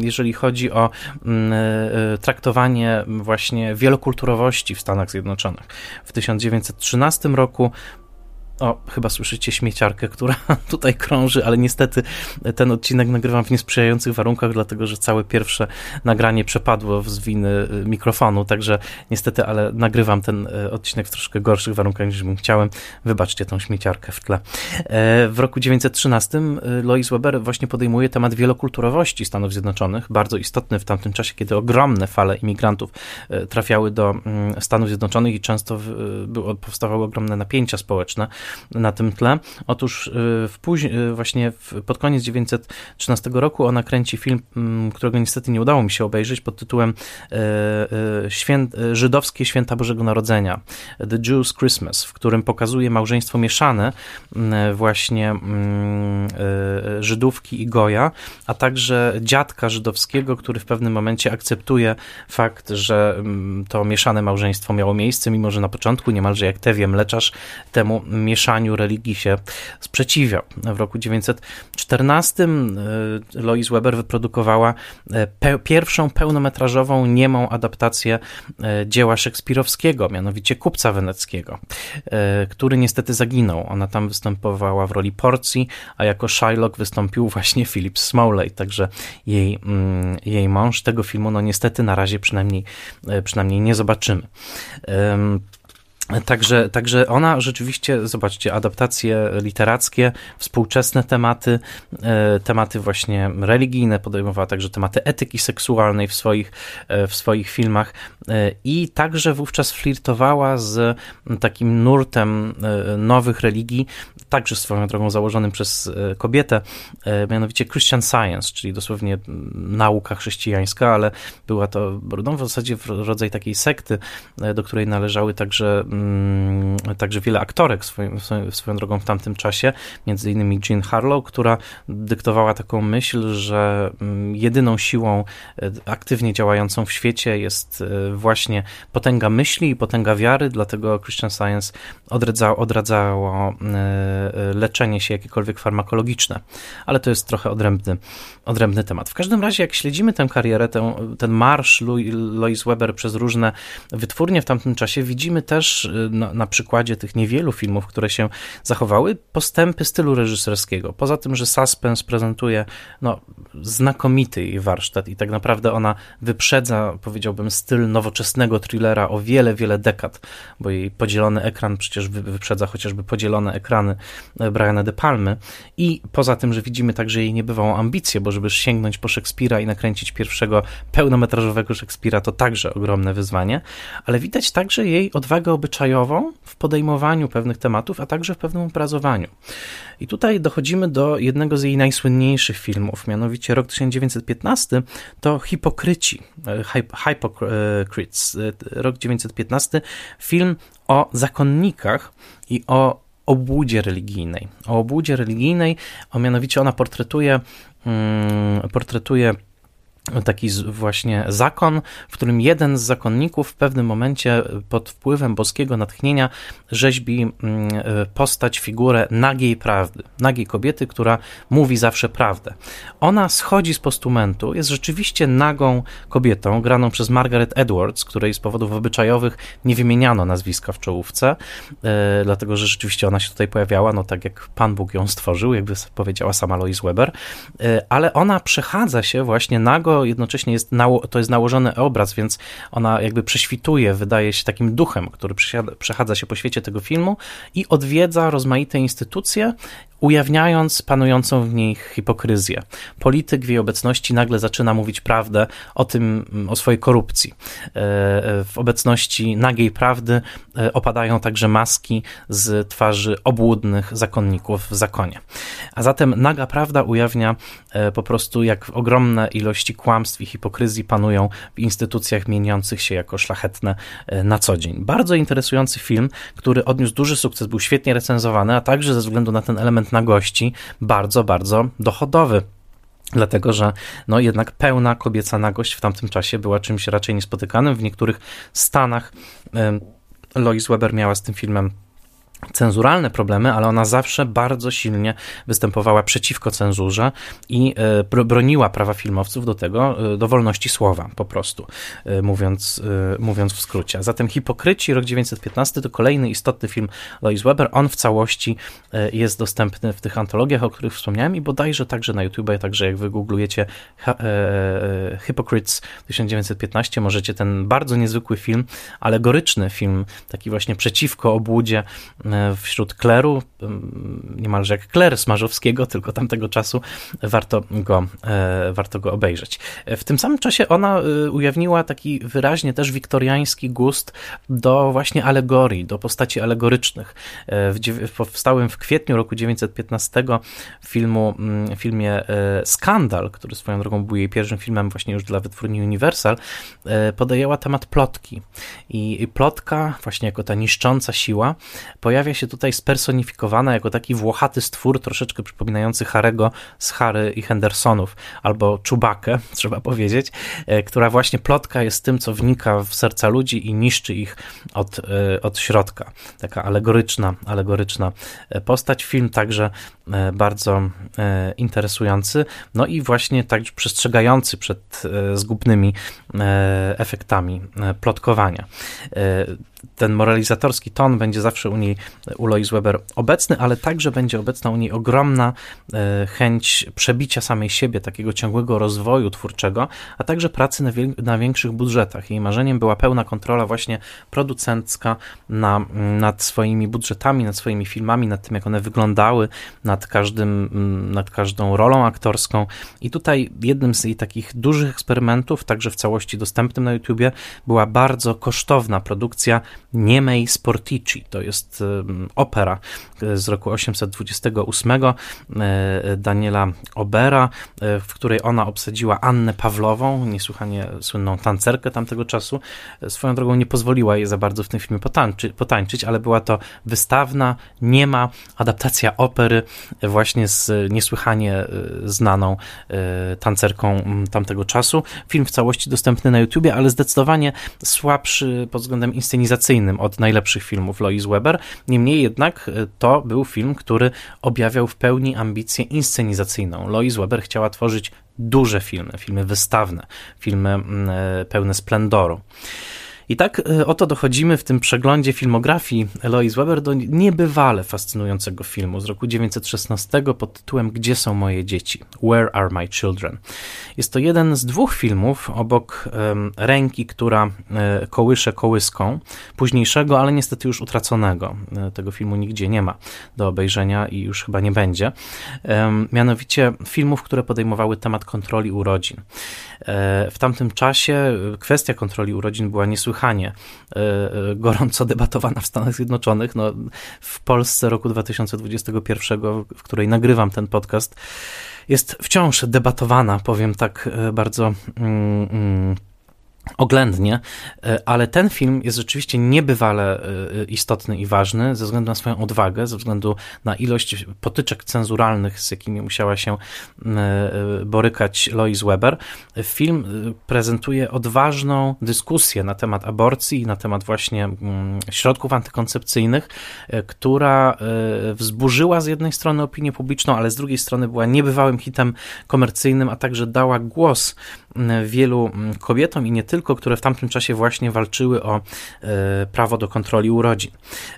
jeżeli chodzi o traktowanie właśnie wielokulturowości w Stanach Zjednoczonych. W tysiąc dziewięćset trzynastego roku O, chyba słyszycie śmieciarkę, która tutaj krąży, ale niestety ten odcinek nagrywam w niesprzyjających warunkach, dlatego że całe pierwsze nagranie przepadło z winy mikrofonu, także niestety, ale nagrywam ten odcinek w troszkę gorszych warunkach niż bym chciałem. Wybaczcie tą śmieciarkę w tle. W roku tysiąc dziewięćset trzynastego Lois Weber właśnie podejmuje temat wielokulturowości Stanów Zjednoczonych, bardzo istotny w tamtym czasie, kiedy ogromne fale imigrantów trafiały do Stanów Zjednoczonych i często było, powstawały ogromne napięcia społeczne na tym tle. Otóż w później, właśnie w, pod koniec tysiąc dziewięćset trzynastego roku ona kręci film, którego niestety nie udało mi się obejrzeć, pod tytułem Święt, Żydowskie Święta Bożego Narodzenia, The Jewish Christmas, w którym pokazuje małżeństwo mieszane właśnie Żydówki i goja, a także dziadka żydowskiego, który w pewnym momencie akceptuje fakt, że to mieszane małżeństwo miało miejsce, mimo że na początku niemalże jak Tewie Mleczarz temu mieszanie mieszaniu religii się sprzeciwiał. W roku dziewięćset czternastym Lois Weber wyprodukowała pe- pierwszą pełnometrażową niemą adaptację dzieła szekspirowskiego, mianowicie Kupca weneckiego, który niestety zaginął. Ona tam występowała w roli Porcji, a jako Shylock wystąpił właśnie Phillips Smalley, także jej, jej mąż. Tego filmu no niestety na razie przynajmniej, przynajmniej nie zobaczymy. Także, także ona rzeczywiście, zobaczcie, adaptacje literackie, współczesne tematy, tematy właśnie religijne, podejmowała także tematy etyki seksualnej w swoich, w swoich filmach i także wówczas flirtowała z takim nurtem nowych religii, także swoją drogą założonym przez kobietę, mianowicie Christian Science, czyli dosłownie nauka chrześcijańska, ale była to no, w zasadzie rodzaj takiej sekty, do której należały także także wiele aktorek swoją, swoją drogą w tamtym czasie, między innymi Jean Harlow, która dyktowała taką myśl, że jedyną siłą aktywnie działającą w świecie jest właśnie potęga myśli i potęga wiary, dlatego Christian Science odradzało, odradzało leczenie się jakiekolwiek farmakologiczne, ale to jest trochę odrębny, odrębny temat. W każdym razie, jak śledzimy tę karierę, ten, ten marsz Lois Weber przez różne wytwórnie w tamtym czasie, widzimy też Na, na przykładzie tych niewielu filmów, które się zachowały, postępy stylu reżyserskiego. Poza tym, że Suspense prezentuje no, znakomity jej warsztat i tak naprawdę ona wyprzedza, powiedziałbym, styl nowoczesnego thrillera o wiele, wiele dekad, bo jej podzielony ekran przecież wyprzedza chociażby podzielone ekrany Briana De Palmy. I poza tym, że widzimy także jej niebywałą ambicję, bo żeby sięgnąć po Szekspira i nakręcić pierwszego pełnometrażowego Szekspira, to także ogromne wyzwanie, ale widać także jej odwagę obyczajową w podejmowaniu pewnych tematów, a także w pewnym obrazowaniu. I tutaj dochodzimy do jednego z jej najsłynniejszych filmów, mianowicie rok tysiąc dziewięćset piętnasty to Hypokryci, Hypocrites, rok dziewięćset piętnasty, film o zakonnikach i o obłudzie religijnej. O obłudzie religijnej, a mianowicie ona portretuje, hmm, portretuje taki właśnie zakon, w którym jeden z zakonników w pewnym momencie pod wpływem boskiego natchnienia rzeźbi postać, figurę nagiej prawdy, nagiej kobiety, która mówi zawsze prawdę. Ona schodzi z postumentu, jest rzeczywiście nagą kobietą, graną przez Margaret Edwards, której z powodów obyczajowych nie wymieniano nazwiska w czołówce, dlatego, że rzeczywiście ona się tutaj pojawiała, no tak jak Pan Bóg ją stworzył, jakby powiedziała sama Lois Weber, ale ona przechadza się właśnie nago, jednocześnie jest nało- to jest nałożony obraz, więc ona jakby prześwituje, wydaje się takim duchem, który przesiada- przechadza się po świecie tego filmu i odwiedza rozmaite instytucje, ujawniając panującą w niej hipokryzję. Polityk w jej obecności nagle zaczyna mówić prawdę o tym, o swojej korupcji. W obecności nagiej prawdy opadają także maski z twarzy obłudnych zakonników w zakonie. A zatem naga prawda ujawnia po prostu, jak ogromne ilości kłamstw i hipokryzji panują w instytucjach mieniących się jako szlachetne na co dzień. Bardzo interesujący film, który odniósł duży sukces, był świetnie recenzowany, a także ze względu na ten element nagości bardzo, bardzo dochodowy. Dlatego, że no jednak pełna kobieca nagość w tamtym czasie była czymś raczej niespotykanym. W niektórych stanach Lois Weber miała z tym filmem cenzuralne problemy, ale ona zawsze bardzo silnie występowała przeciwko cenzurze i broniła prawa filmowców do tego, do wolności słowa po prostu, mówiąc, mówiąc w skrócie. A zatem Hipokryci, rok dziewięćset piętnasty to kolejny istotny film Lois Weber. On w całości jest dostępny w tych antologiach, o których wspomniałem i bodajże także na YouTube, także jak wygooglujecie Hypocrites tysiąc dziewięćset piętnaście, możecie ten bardzo niezwykły film, alegoryczny film, taki właśnie przeciwko obłudzie wśród kleru, niemalże jak kler Smarzowskiego, tylko tamtego czasu, warto go, warto go obejrzeć. W tym samym czasie ona ujawniła taki wyraźnie też wiktoriański gust do właśnie alegorii, do postaci alegorycznych. W powstałym w kwietniu roku dziewięćset piętnastego filmu, filmie Skandal, który swoją drogą był jej pierwszym filmem właśnie już dla wytwórni Universal, podejęła temat plotki. I plotka właśnie jako ta niszcząca siła pojawia pojawia się tutaj spersonifikowana jako taki włochaty stwór, troszeczkę przypominający Harego z Harry i Hendersonów, albo Chewbackę, trzeba powiedzieć, która właśnie plotka jest tym, co wnika w serca ludzi i niszczy ich od, od środka. Taka alegoryczna, alegoryczna postać. Film także bardzo interesujący, no i właśnie także przestrzegający przed zgubnymi efektami plotkowania. Ten moralizatorski ton będzie zawsze u niej, u Lois Weber obecny, ale także będzie obecna u niej ogromna chęć przebicia samej siebie, takiego ciągłego rozwoju twórczego, a także pracy na, wiel- na większych budżetach. Jej marzeniem była pełna kontrola właśnie producencka na, nad swoimi budżetami, nad swoimi filmami, nad tym, jak one wyglądały, nad każdym, nad każdą rolą aktorską. I tutaj jednym z jej takich dużych eksperymentów, także w całości dostępnym na YouTubie, była bardzo kosztowna produkcja Niemej Sportici. To jest opera z roku osiemset dwudziestego ósmego Daniela Obera, w której ona obsadziła Annę Pawlową, niesłychanie słynną tancerkę tamtego czasu. Swoją drogą nie pozwoliła jej za bardzo w tym filmie potańczy, potańczyć, ale była to wystawna, niema adaptacja opery właśnie z niesłychanie znaną tancerką tamtego czasu. Film w całości dostępny na YouTubie, ale zdecydowanie słabszy pod względem inscenizacyjnym od najlepszych filmów Lois Weber. Niemniej jednak to był film, który objawiał w pełni ambicję inscenizacyjną. Lois Weber chciała tworzyć duże filmy, filmy wystawne, filmy pełne splendoru. I tak oto dochodzimy w tym przeglądzie filmografii Lois Weber do niebywale fascynującego filmu z roku dziewięćset szesnastego pod tytułem Gdzie są moje dzieci? Where are my children? Jest to jeden z dwóch filmów obok um, Ręki, która e, kołysze kołyską, późniejszego, ale niestety już utraconego. E, tego filmu nigdzie nie ma do obejrzenia i już chyba nie będzie. E, mianowicie filmów, które podejmowały temat kontroli urodzin. E, w tamtym czasie kwestia kontroli urodzin była niesłychana gorąco debatowana w Stanach Zjednoczonych. No, w Polsce roku dwa tysiące dwudziestego pierwszego, w której nagrywam ten podcast, jest wciąż debatowana, powiem tak bardzo mm, mm, oględnie, ale ten film jest rzeczywiście niebywale istotny i ważny ze względu na swoją odwagę, ze względu na ilość potyczek cenzuralnych, z jakimi musiała się borykać Lois Weber. Film prezentuje odważną dyskusję na temat aborcji i na temat właśnie środków antykoncepcyjnych, która wzburzyła z jednej strony opinię publiczną, ale z drugiej strony była niebywałym hitem komercyjnym, a także dała głos wielu kobietom i nie tylko, które w tamtym czasie właśnie walczyły o e, prawo do kontroli urodzin.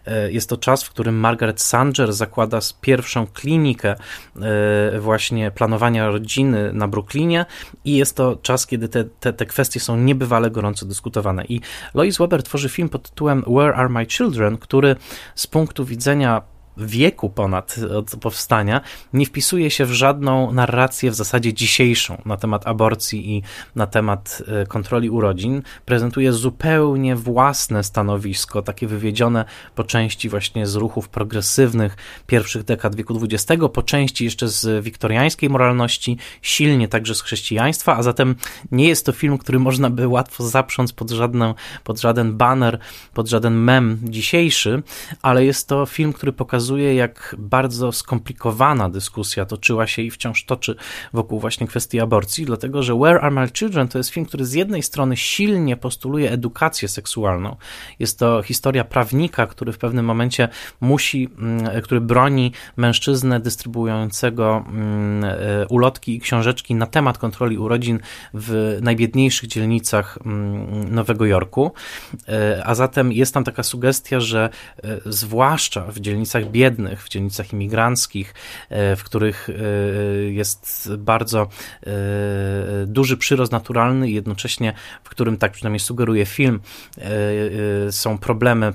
E, jest to czas, w którym Margaret Sanger zakłada pierwszą klinikę e, właśnie planowania rodziny na Brooklynie i jest to czas, kiedy te, te, te kwestie są niebywale gorąco dyskutowane. I Lois Weber tworzy film pod tytułem Where are my children?, który z punktu widzenia wieku ponad od powstania nie wpisuje się w żadną narrację w zasadzie dzisiejszą na temat aborcji i na temat kontroli urodzin. Prezentuje zupełnie własne stanowisko, takie wywiedzione po części właśnie z ruchów progresywnych pierwszych dekad wieku dwudziestego, po części jeszcze z wiktoriańskiej moralności, silnie także z chrześcijaństwa, a zatem nie jest to film, który można by łatwo zaprząc pod, żadną, pod żaden baner, pod żaden mem dzisiejszy, ale jest to film, który pokazuje, jak bardzo skomplikowana dyskusja toczyła się i wciąż toczy wokół właśnie kwestii aborcji, dlatego że Where Are My Children to jest film, który z jednej strony silnie postuluje edukację seksualną. Jest to historia prawnika, który w pewnym momencie musi, który broni mężczyznę dystrybuującego ulotki i książeczki na temat kontroli urodzin w najbiedniejszych dzielnicach Nowego Jorku, a zatem jest tam taka sugestia, że zwłaszcza w dzielnicach biednych, w dzielnicach imigranckich, w których jest bardzo duży przyrost naturalny i jednocześnie, w którym, tak przynajmniej sugeruje film, są problemy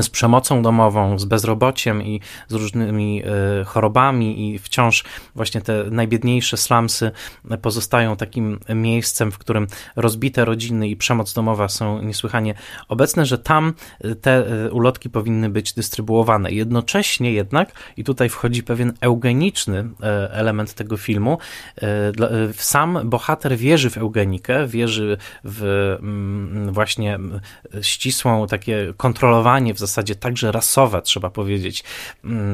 z przemocą domową, z bezrobociem i z różnymi chorobami i wciąż właśnie te najbiedniejsze slumsy pozostają takim miejscem, w którym rozbite rodziny i przemoc domowa są niesłychanie obecne, że tam te ulotki powinny być dystrybuowane. Jednocześnie jednak, i tutaj wchodzi pewien eugeniczny element tego filmu, sam bohater wierzy w eugenikę, wierzy w właśnie ścisłą takie kontrolowanie w zasadzie także rasowa, trzeba powiedzieć,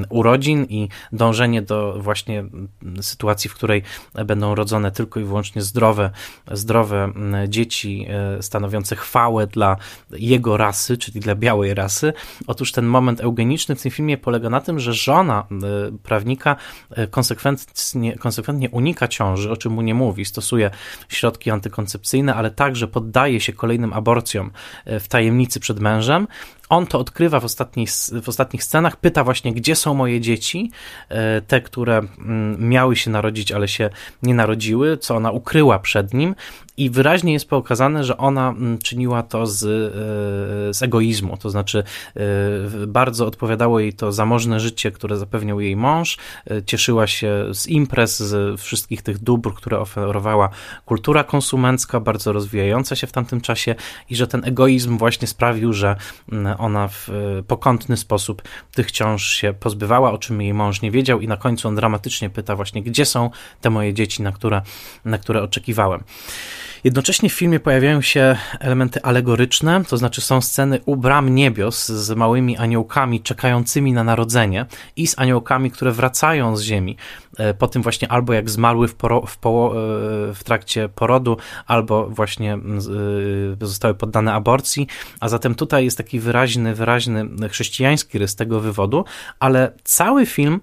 urodzin i dążenie do właśnie sytuacji, w której będą rodzone tylko i wyłącznie zdrowe, zdrowe dzieci stanowiące chwałę dla jego rasy, czyli dla białej rasy. Otóż ten moment eugeniczny w tym filmie polega na tym, że żona prawnika konsekwentnie, konsekwentnie unika ciąży, o czym mu nie mówi, stosuje środki antykoncepcyjne, ale także poddaje się kolejnym aborcjom w tajemnicy przed mężem. On to odkrywa w ostatnich, w ostatnich scenach, pyta właśnie, gdzie są moje dzieci, te, które miały się narodzić, ale się nie narodziły, co ona ukryła przed nim i wyraźnie jest pokazane, że ona czyniła to z, z egoizmu, to znaczy bardzo odpowiadało jej to zamożne życie, które zapewniał jej mąż, cieszyła się z imprez, z wszystkich tych dóbr, które oferowała kultura konsumencka, bardzo rozwijająca się w tamtym czasie i że ten egoizm właśnie sprawił, że ona w pokątny sposób tych ciąż się pozbywała, o czym jej mąż nie wiedział i na końcu on dramatycznie pyta właśnie, gdzie są te moje dzieci, na które, na które oczekiwałem. Jednocześnie w filmie pojawiają się elementy alegoryczne, to znaczy są sceny u bram niebios z małymi aniołkami czekającymi na narodzenie i z aniołkami, które wracają z ziemi po tym właśnie albo jak zmarły w, poro, w, poło, w trakcie porodu, albo właśnie zostały poddane aborcji, a zatem tutaj jest taki wyraźny, wyraźny chrześcijański rys tego wywodu, ale cały film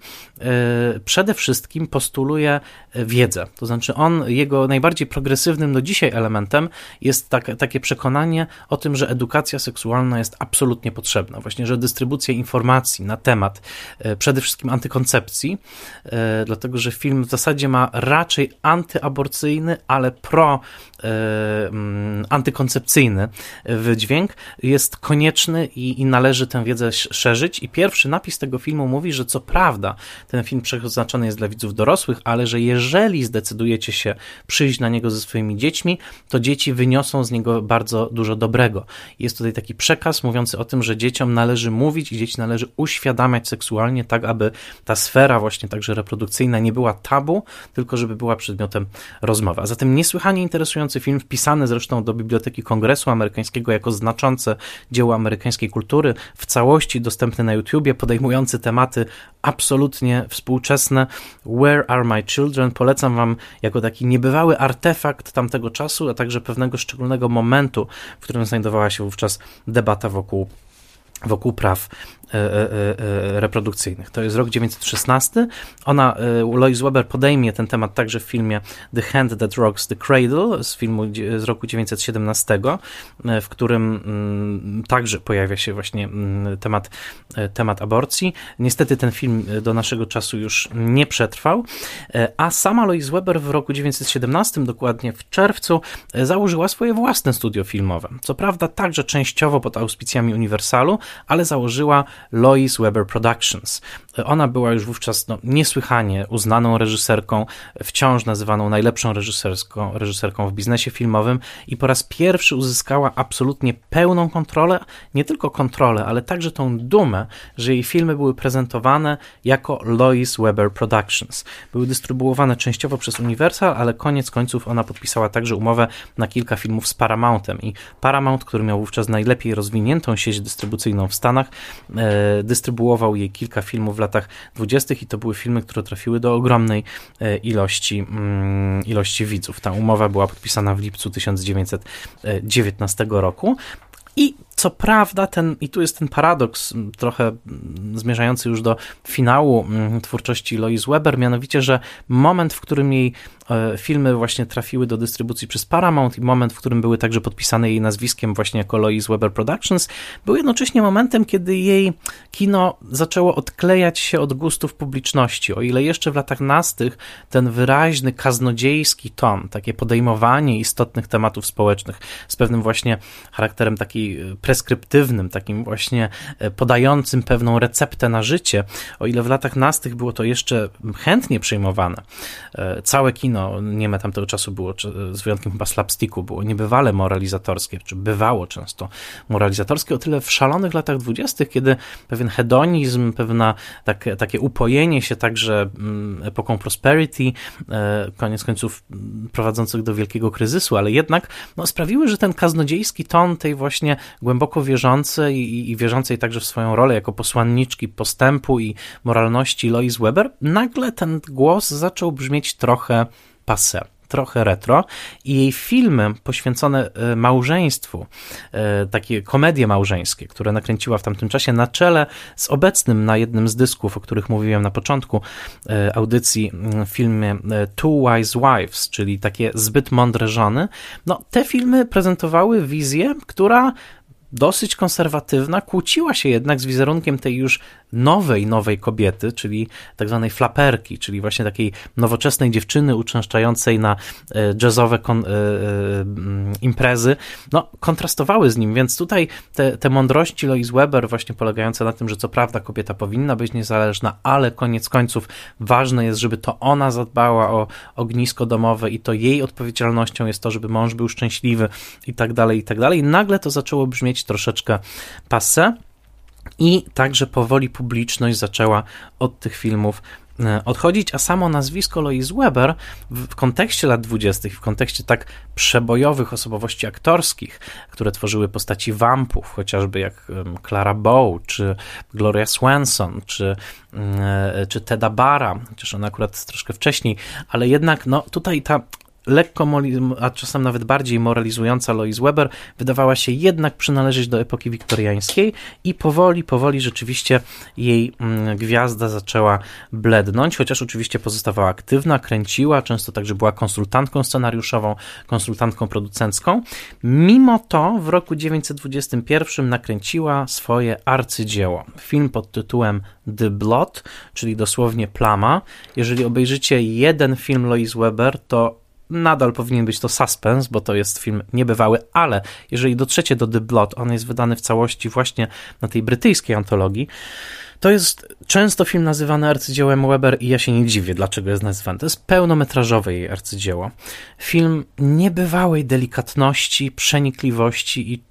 przede wszystkim postuluje wiedzę, to znaczy on, jego najbardziej progresywnym do dzisiaj elementem jest tak, takie przekonanie o tym, że edukacja seksualna jest absolutnie potrzebna. Właśnie, że dystrybucja informacji na temat przede wszystkim antykoncepcji, dlatego że film w zasadzie ma raczej antyaborcyjny, ale pro antykoncepcyjny wydźwięk, jest konieczny i, i należy tę wiedzę szerzyć. I pierwszy napis tego filmu mówi, że co prawda ten film przeznaczony jest dla widzów dorosłych, ale że jeżeli zdecydujecie się przyjść na niego ze swoimi dziećmi, to dzieci wyniosą z niego bardzo dużo dobrego. Jest tutaj taki przekaz mówiący o tym, że dzieciom należy mówić i dzieci należy uświadamiać seksualnie tak, aby ta sfera właśnie także reprodukcyjna nie była tabu, tylko żeby była przedmiotem rozmowy. A zatem niesłychanie interesujący film, wpisany zresztą do Biblioteki Kongresu Amerykańskiego jako znaczące dzieło amerykańskiej kultury, w całości dostępny na YouTubie, podejmujący tematy absolutnie współczesne. Where Are My Children? Polecam wam jako taki niebywały artefakt tamtego czasu, a także pewnego szczególnego momentu, w którym znajdowała się wówczas debata wokół, wokół praw reprodukcyjnych. To jest rok dziewięćset szesnasty. Ona, Lois Weber, podejmie ten temat także w filmie The Hand That Rocks the Cradle z filmu z roku dziewięćset siedemnastego, w którym także pojawia się właśnie temat, temat aborcji. Niestety ten film do naszego czasu już nie przetrwał, a sama Lois Weber w roku dziewięćset siedemnastym, dokładnie w czerwcu, założyła swoje własne studio filmowe. Co prawda także częściowo pod auspicjami Uniwersalu, ale założyła Lois Weber Productions. Ona była już wówczas no, niesłychanie uznaną reżyserką, wciąż nazywaną najlepszą reżyserską, reżyserką w biznesie filmowym i po raz pierwszy uzyskała absolutnie pełną kontrolę, nie tylko kontrolę, ale także tą dumę, że jej filmy były prezentowane jako Lois Weber Productions. Były dystrybuowane częściowo przez Universal, ale koniec końców ona podpisała także umowę na kilka filmów z Paramountem i Paramount, który miał wówczas najlepiej rozwiniętą sieć dystrybucyjną w Stanach, dystrybuował jej kilka filmów w latach dwudziestych i to były filmy, które trafiły do ogromnej ilości, ilości widzów. Ta umowa była podpisana w lipcu tysiąc dziewięćset dziewiętnastego roku i co prawda, ten, i tu jest ten paradoks trochę zmierzający już do finału twórczości Lois Weber, mianowicie, że moment, w którym jej filmy właśnie trafiły do dystrybucji przez Paramount i moment, w którym były także podpisane jej nazwiskiem właśnie jako Lois Weber Productions, był jednocześnie momentem, kiedy jej kino zaczęło odklejać się od gustów publiczności. O ile jeszcze w latach nastych ten wyraźny, kaznodziejski ton, takie podejmowanie istotnych tematów społecznych z pewnym właśnie charakterem takiej preskryptywnym, takim właśnie podającym pewną receptę na życie. O ile w latach nastych było to jeszcze chętnie przyjmowane. Całe kino nieme tamtego czasu było, czy z wyjątkiem chyba slapsticku, było niebywale moralizatorskie, czy bywało często moralizatorskie. O tyle w szalonych latach dwudziestych, kiedy pewien hedonizm, pewna tak, takie upojenie się także epoką prosperity, koniec końców prowadzących do wielkiego kryzysu, ale jednak no, sprawiły, że ten kaznodziejski ton tej właśnie głębokiej głęboko wierzące i, i wierzącej także w swoją rolę jako posłanniczki postępu i moralności Lois Weber, nagle ten głos zaczął brzmieć trochę passé, trochę retro, i jej filmy poświęcone małżeństwu, takie komedie małżeńskie, które nakręciła w tamtym czasie na czele z obecnym na jednym z dysków, o których mówiłem na początku audycji, w filmie Two Wise Wives, czyli takie zbyt mądre żony, no te filmy prezentowały wizję, która dosyć konserwatywna, kłóciła się jednak z wizerunkiem tej już nowej, nowej kobiety, czyli tak zwanej flaperki, czyli właśnie takiej nowoczesnej dziewczyny uczęszczającej na jazzowe kon- imprezy, no kontrastowały z nim, więc tutaj te, te mądrości Lois Weber właśnie polegające na tym, że co prawda kobieta powinna być niezależna, ale koniec końców ważne jest, żeby to ona zadbała o ognisko domowe i to jej odpowiedzialnością jest to, żeby mąż był szczęśliwy i tak dalej, i tak dalej. Nagle to zaczęło brzmieć troszeczkę passé i także powoli publiczność zaczęła od tych filmów odchodzić, a samo nazwisko Lois Weber w kontekście lat dwudziestych, w kontekście tak przebojowych osobowości aktorskich, które tworzyły postaci wampów, chociażby jak Clara Bow, czy Gloria Swanson, czy, czy Teda Barra, chociaż ona akurat troszkę wcześniej, ale jednak no, tutaj ta lekko, a czasem nawet bardziej moralizująca Lois Weber wydawała się jednak przynależeć do epoki wiktoriańskiej i powoli, powoli rzeczywiście jej gwiazda zaczęła blednąć, chociaż oczywiście pozostawała aktywna, kręciła, często także była konsultantką scenariuszową, konsultantką producencką. Mimo to w roku dziewięćset dwudziestym pierwszym nakręciła swoje arcydzieło. Film pod tytułem The Blot, czyli dosłownie plama. Jeżeli obejrzycie jeden film Lois Weber, to nadal powinien być to Suspense, bo to jest film niebywały, ale jeżeli dotrzecie do The Blot, on jest wydany w całości właśnie na tej brytyjskiej antologii, to jest często film nazywany arcydziełem Weber i ja się nie dziwię, dlaczego jest nazywany. To jest pełnometrażowe jej arcydzieło. Film niebywałej delikatności, przenikliwości i,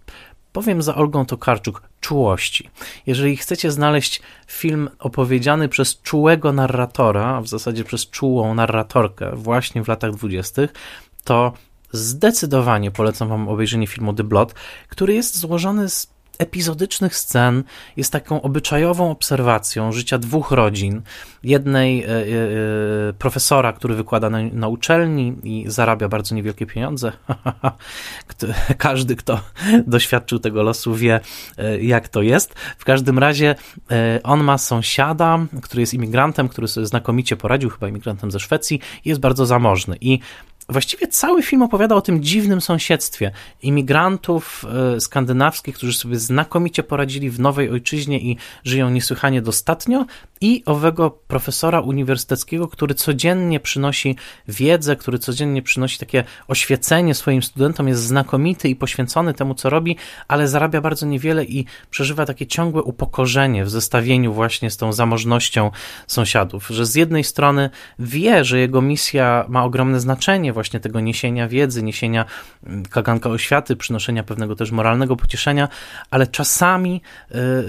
powiem za Olgą Tokarczuk, czułości. Jeżeli chcecie znaleźć film opowiedziany przez czułego narratora, a w zasadzie przez czułą narratorkę właśnie w latach dwudziestych, to zdecydowanie polecam wam obejrzenie filmu The Blot, który jest złożony z epizodycznych scen, jest taką obyczajową obserwacją życia dwóch rodzin, jednej y, y, profesora, który wykłada na, na uczelni i zarabia bardzo niewielkie pieniądze. Każdy, kto doświadczył tego losu, wie, y, jak to jest. W każdym razie y, on ma sąsiada, który jest imigrantem, który sobie znakomicie poradził, chyba imigrantem ze Szwecji, jest bardzo zamożny i właściwie cały film opowiada o tym dziwnym sąsiedztwie imigrantów skandynawskich, którzy sobie znakomicie poradzili w nowej ojczyźnie i żyją niesłychanie dostatnio, i owego profesora uniwersyteckiego, który codziennie przynosi wiedzę, który codziennie przynosi takie oświecenie swoim studentom, jest znakomity i poświęcony temu, co robi, ale zarabia bardzo niewiele i przeżywa takie ciągłe upokorzenie w zestawieniu właśnie z tą zamożnością sąsiadów, że z jednej strony wie, że jego misja ma ogromne znaczenie właśnie tego niesienia wiedzy, niesienia kaganka oświaty, przynoszenia pewnego też moralnego pocieszenia, ale czasami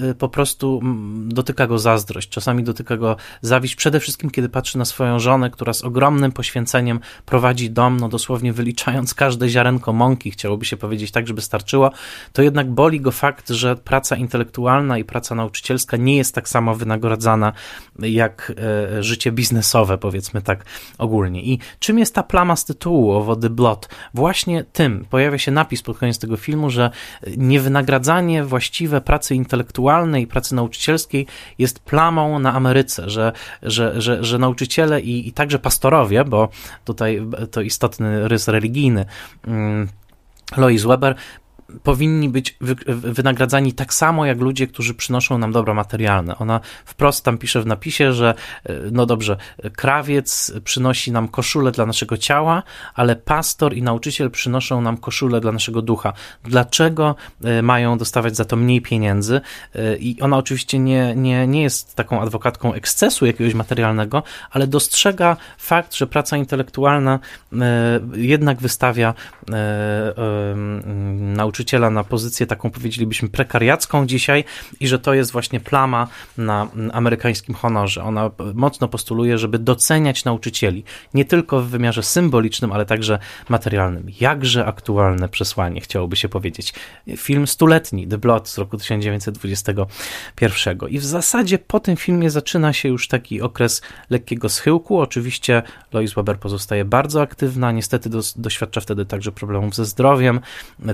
yy, po prostu dotyka go zazdrość, czasami dotyka go zawiść, przede wszystkim kiedy patrzy na swoją żonę, która z ogromnym poświęceniem prowadzi dom, no dosłownie wyliczając każde ziarenko mąki, chciałoby się powiedzieć tak, żeby starczyło, to jednak boli go fakt, że praca intelektualna i praca nauczycielska nie jest tak samo wynagradzana jak yy, życie biznesowe, powiedzmy tak ogólnie. I czym jest ta plama z tytułu owo The Blot? Właśnie tym. Pojawia się napis pod koniec tego filmu, że niewynagradzanie właściwe pracy intelektualnej i pracy nauczycielskiej jest plamą na Ameryce, że, że, że, że nauczyciele i, i także pastorowie, bo tutaj to istotny rys religijny Lois Weber, powinni być wynagradzani tak samo jak ludzie, którzy przynoszą nam dobro materialne. Ona wprost tam pisze w napisie, że no dobrze, krawiec przynosi nam koszulę dla naszego ciała, ale pastor i nauczyciel przynoszą nam koszulę dla naszego ducha. Dlaczego mają dostawać za to mniej pieniędzy? I ona oczywiście nie, nie, nie jest taką adwokatką ekscesu jakiegoś materialnego, ale dostrzega fakt, że praca intelektualna jednak wystawia nauczycieli nauczyciela na pozycję taką, powiedzielibyśmy, prekariacką dzisiaj i że to jest właśnie plama na amerykańskim honorze. Ona mocno postuluje, żeby doceniać nauczycieli, nie tylko w wymiarze symbolicznym, ale także materialnym. Jakże aktualne przesłanie, chciałoby się powiedzieć. Film stuletni, The Blood z roku tysiąc dziewięćset dwudziestego pierwszego. I w zasadzie po tym filmie zaczyna się już taki okres lekkiego schyłku. Oczywiście Lois Weber pozostaje bardzo aktywna, niestety do, doświadcza wtedy także problemów ze zdrowiem,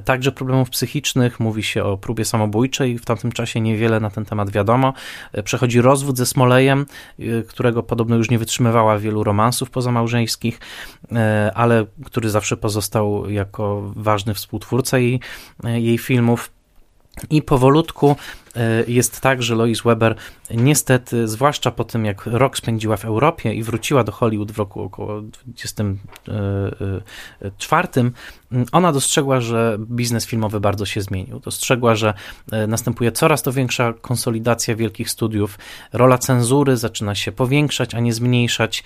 także problemów psychicznych, mówi się o próbie samobójczej, w tamtym czasie niewiele na ten temat wiadomo. Przechodzi rozwód ze Smolejem, którego podobno już nie wytrzymywała wielu romansów pozamałżeńskich, ale który zawsze pozostał jako ważny współtwórca jej, jej filmów. I powolutku jest tak, że Lois Weber niestety, zwłaszcza po tym jak rok spędziła w Europie i wróciła do Hollywood w roku około dwudziestym czwartym, ona dostrzegła, że biznes filmowy bardzo się zmienił. Dostrzegła, że następuje coraz to większa konsolidacja wielkich studiów. Rola cenzury zaczyna się powiększać, a nie zmniejszać.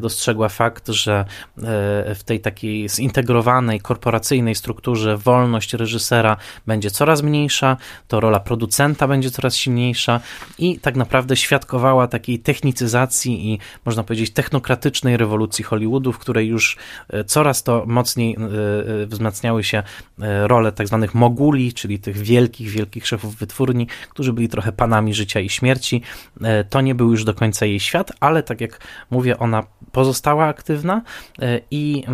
Dostrzegła fakt, że w tej takiej zintegrowanej, korporacyjnej strukturze wolność reżysera będzie coraz mniejsza, to rola producenta będzie coraz silniejsza i tak naprawdę świadkowała takiej technicyzacji i można powiedzieć technokratycznej rewolucji Hollywoodu, w której już coraz to mocniej wzmacniały się role tak zwanych moguli, czyli tych wielkich, wielkich szefów wytwórni, którzy byli trochę panami życia i śmierci. To nie był już do końca jej świat, ale tak jak mówię, ona pozostała aktywna i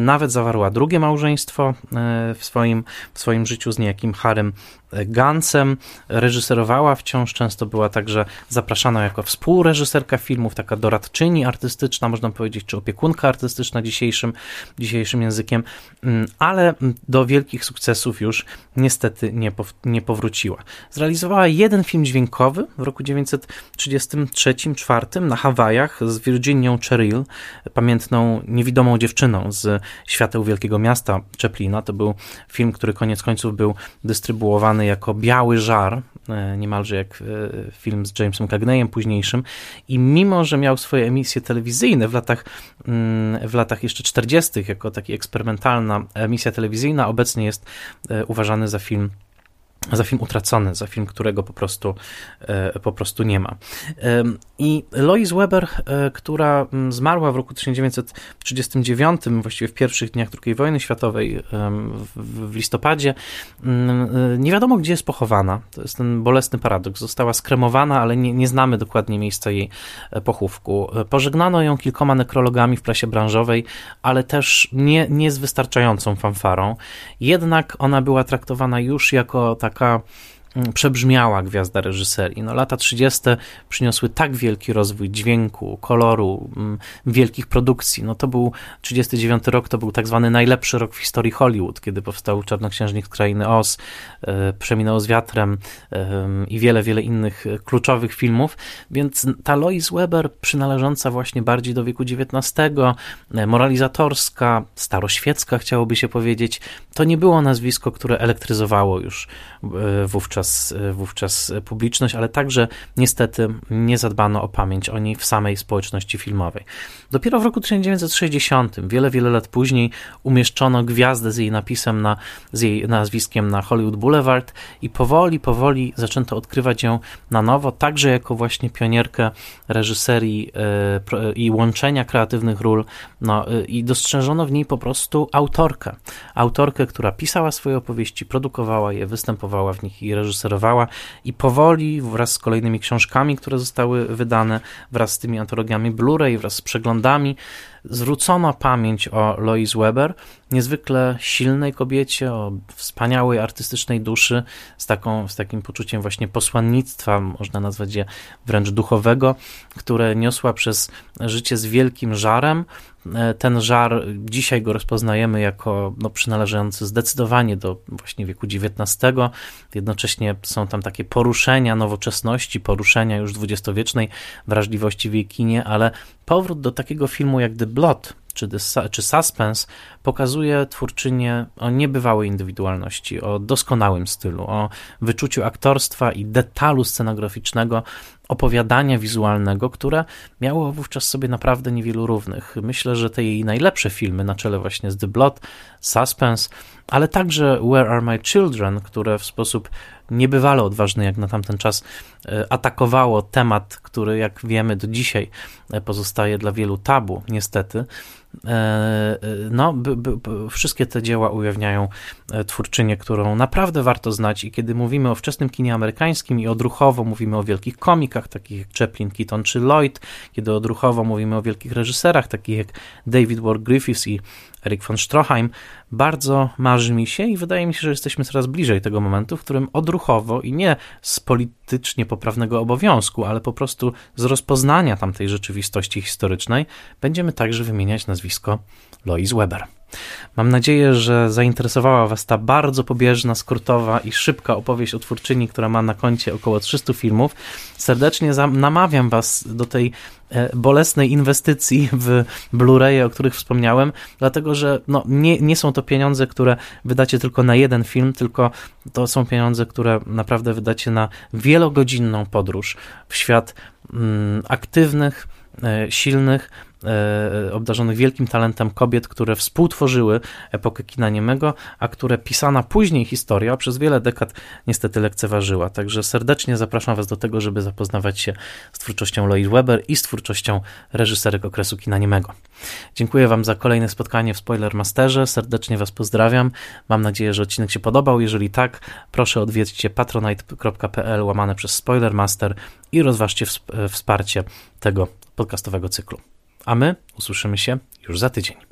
nawet zawarła drugie małżeństwo w swoim, w swoim życiu z niejakim Harrym Gansem, reżyserowała wciąż, często była także zapraszana jako współreżyserka filmów, taka doradczyni artystyczna, można powiedzieć, czy opiekunka artystyczna dzisiejszym, dzisiejszym językiem, ale do wielkich sukcesów już niestety nie, pow, nie powróciła. Zrealizowała jeden film dźwiękowy w roku tysiąc dziewięćset trzydziestym trzecim czwartym na Hawajach z Virginią Cheryl, pamiętną niewidomą dziewczyną z Świateł Wielkiego Miasta Chaplina. To był film, który koniec końców był dystrybuowany jako biały żar, niemalże jak film z Jamesem Cagneyem późniejszym, i mimo że miał swoje emisje telewizyjne w latach, w latach jeszcze czterdziestych jako taka eksperymentalna emisja telewizyjna, obecnie jest uważany za film za film utracony, za film, którego po prostu, po prostu nie ma. I Lois Weber, która zmarła w roku tysiąc dziewięćset trzydziestym dziewiątym, właściwie w pierwszych dniach drugiej wojny światowej, w listopadzie, nie wiadomo, gdzie jest pochowana. To jest ten bolesny paradoks. Została skremowana, ale nie, nie znamy dokładnie miejsca jej pochówku. Pożegnano ją kilkoma nekrologami w prasie branżowej, ale też nie, nie z wystarczającą fanfarą. Jednak ona była traktowana już jako ta taka przebrzmiała gwiazda reżyserii. No, lata trzydzieste przyniosły tak wielki rozwój dźwięku, koloru, wielkich produkcji. No, to był trzydziesty dziewiąty rok, to był tak zwany najlepszy rok w historii Hollywood, kiedy powstał Czarnoksiężnik z Krainy Oz, Przeminęło z wiatrem i wiele, wiele innych kluczowych filmów, więc ta Lois Weber przynależąca właśnie bardziej do wieku dziewiętnastego, moralizatorska, staroświecka chciałoby się powiedzieć, to nie było nazwisko, które elektryzowało już wówczas wówczas publiczność, ale także niestety nie zadbano o pamięć o niej w samej społeczności filmowej. Dopiero w roku tysiąc dziewięćset sześćdziesiątym, wiele, wiele lat później, umieszczono gwiazdę z jej napisem, na, z jej nazwiskiem na Hollywood Boulevard i powoli, powoli zaczęto odkrywać ją na nowo, także jako właśnie pionierkę reżyserii i łączenia kreatywnych ról, no, i dostrzeżono w niej po prostu autorkę. Autorkę, która pisała swoje opowieści, produkowała je, występowała w nich i reżyserowała, i powoli wraz z kolejnymi książkami, które zostały wydane, wraz z tymi antologiami Blu-ray, wraz z przeglądami, zwrócono pamięć o Lois Weber, niezwykle silnej kobiecie, o wspaniałej artystycznej duszy, z, taką, z takim poczuciem właśnie posłannictwa, można nazwać je wręcz duchowego, które niosła przez życie z wielkim żarem. Ten żar, dzisiaj go rozpoznajemy jako no, przynależący zdecydowanie do właśnie wieku dziewiętnastego. Jednocześnie są tam takie poruszenia nowoczesności, poruszenia już dwudziestowiecznej wrażliwości w jej kinie, ale powrót do takiego filmu jak The Blood, czy, czy Suspense pokazuje twórczynię o niebywałej indywidualności, o doskonałym stylu, o wyczuciu aktorstwa i detalu scenograficznego, opowiadania wizualnego, które miało wówczas sobie naprawdę niewielu równych. Myślę, że te jej najlepsze filmy, na czele właśnie z The Blood, Suspense, ale także Where Are My Children, które w sposób niebywale odważny jak na tamten czas atakowało temat, który jak wiemy do dzisiaj pozostaje dla wielu tabu, niestety. No, b, b, b, wszystkie te dzieła ujawniają twórczynię, którą naprawdę warto znać, i kiedy mówimy o wczesnym kinie amerykańskim i odruchowo mówimy o wielkich komikach, takich jak Chaplin, Keaton czy Lloyd, kiedy odruchowo mówimy o wielkich reżyserach, takich jak David Wark Griffith i Erik von Stroheim, bardzo marzy mi się i wydaje mi się, że jesteśmy coraz bliżej tego momentu, w którym odruchowo i nie z politycznie poprawnego obowiązku, ale po prostu z rozpoznania tamtej rzeczywistości historycznej będziemy także wymieniać nazwisko Lois Weber. Mam nadzieję, że zainteresowała Was ta bardzo pobieżna, skrótowa i szybka opowieść o twórczyni, która ma na koncie około trzystu filmów. Serdecznie namawiam Was do tej bolesnej inwestycji w Blu-raye, o których wspomniałem, dlatego że no, nie, nie są to pieniądze, które wydacie tylko na jeden film, tylko to są pieniądze, które naprawdę wydacie na wielogodzinną podróż w świat mm, aktywnych, silnych, obdarzonych wielkim talentem kobiet, które współtworzyły epokę kina niemego, a które pisana później historia przez wiele dekad niestety lekceważyła. Także serdecznie zapraszam Was do tego, żeby zapoznawać się z twórczością Lois Weber i z twórczością reżyserek okresu kina niemego. Dziękuję Wam za kolejne spotkanie w Spoilermasterze. Serdecznie Was pozdrawiam. Mam nadzieję, że odcinek się podobał. Jeżeli tak, proszę odwiedźcie patronite.pl łamane przez Spoilermaster i rozważcie wsparcie tego podcastowego cyklu. A my usłyszymy się już za tydzień.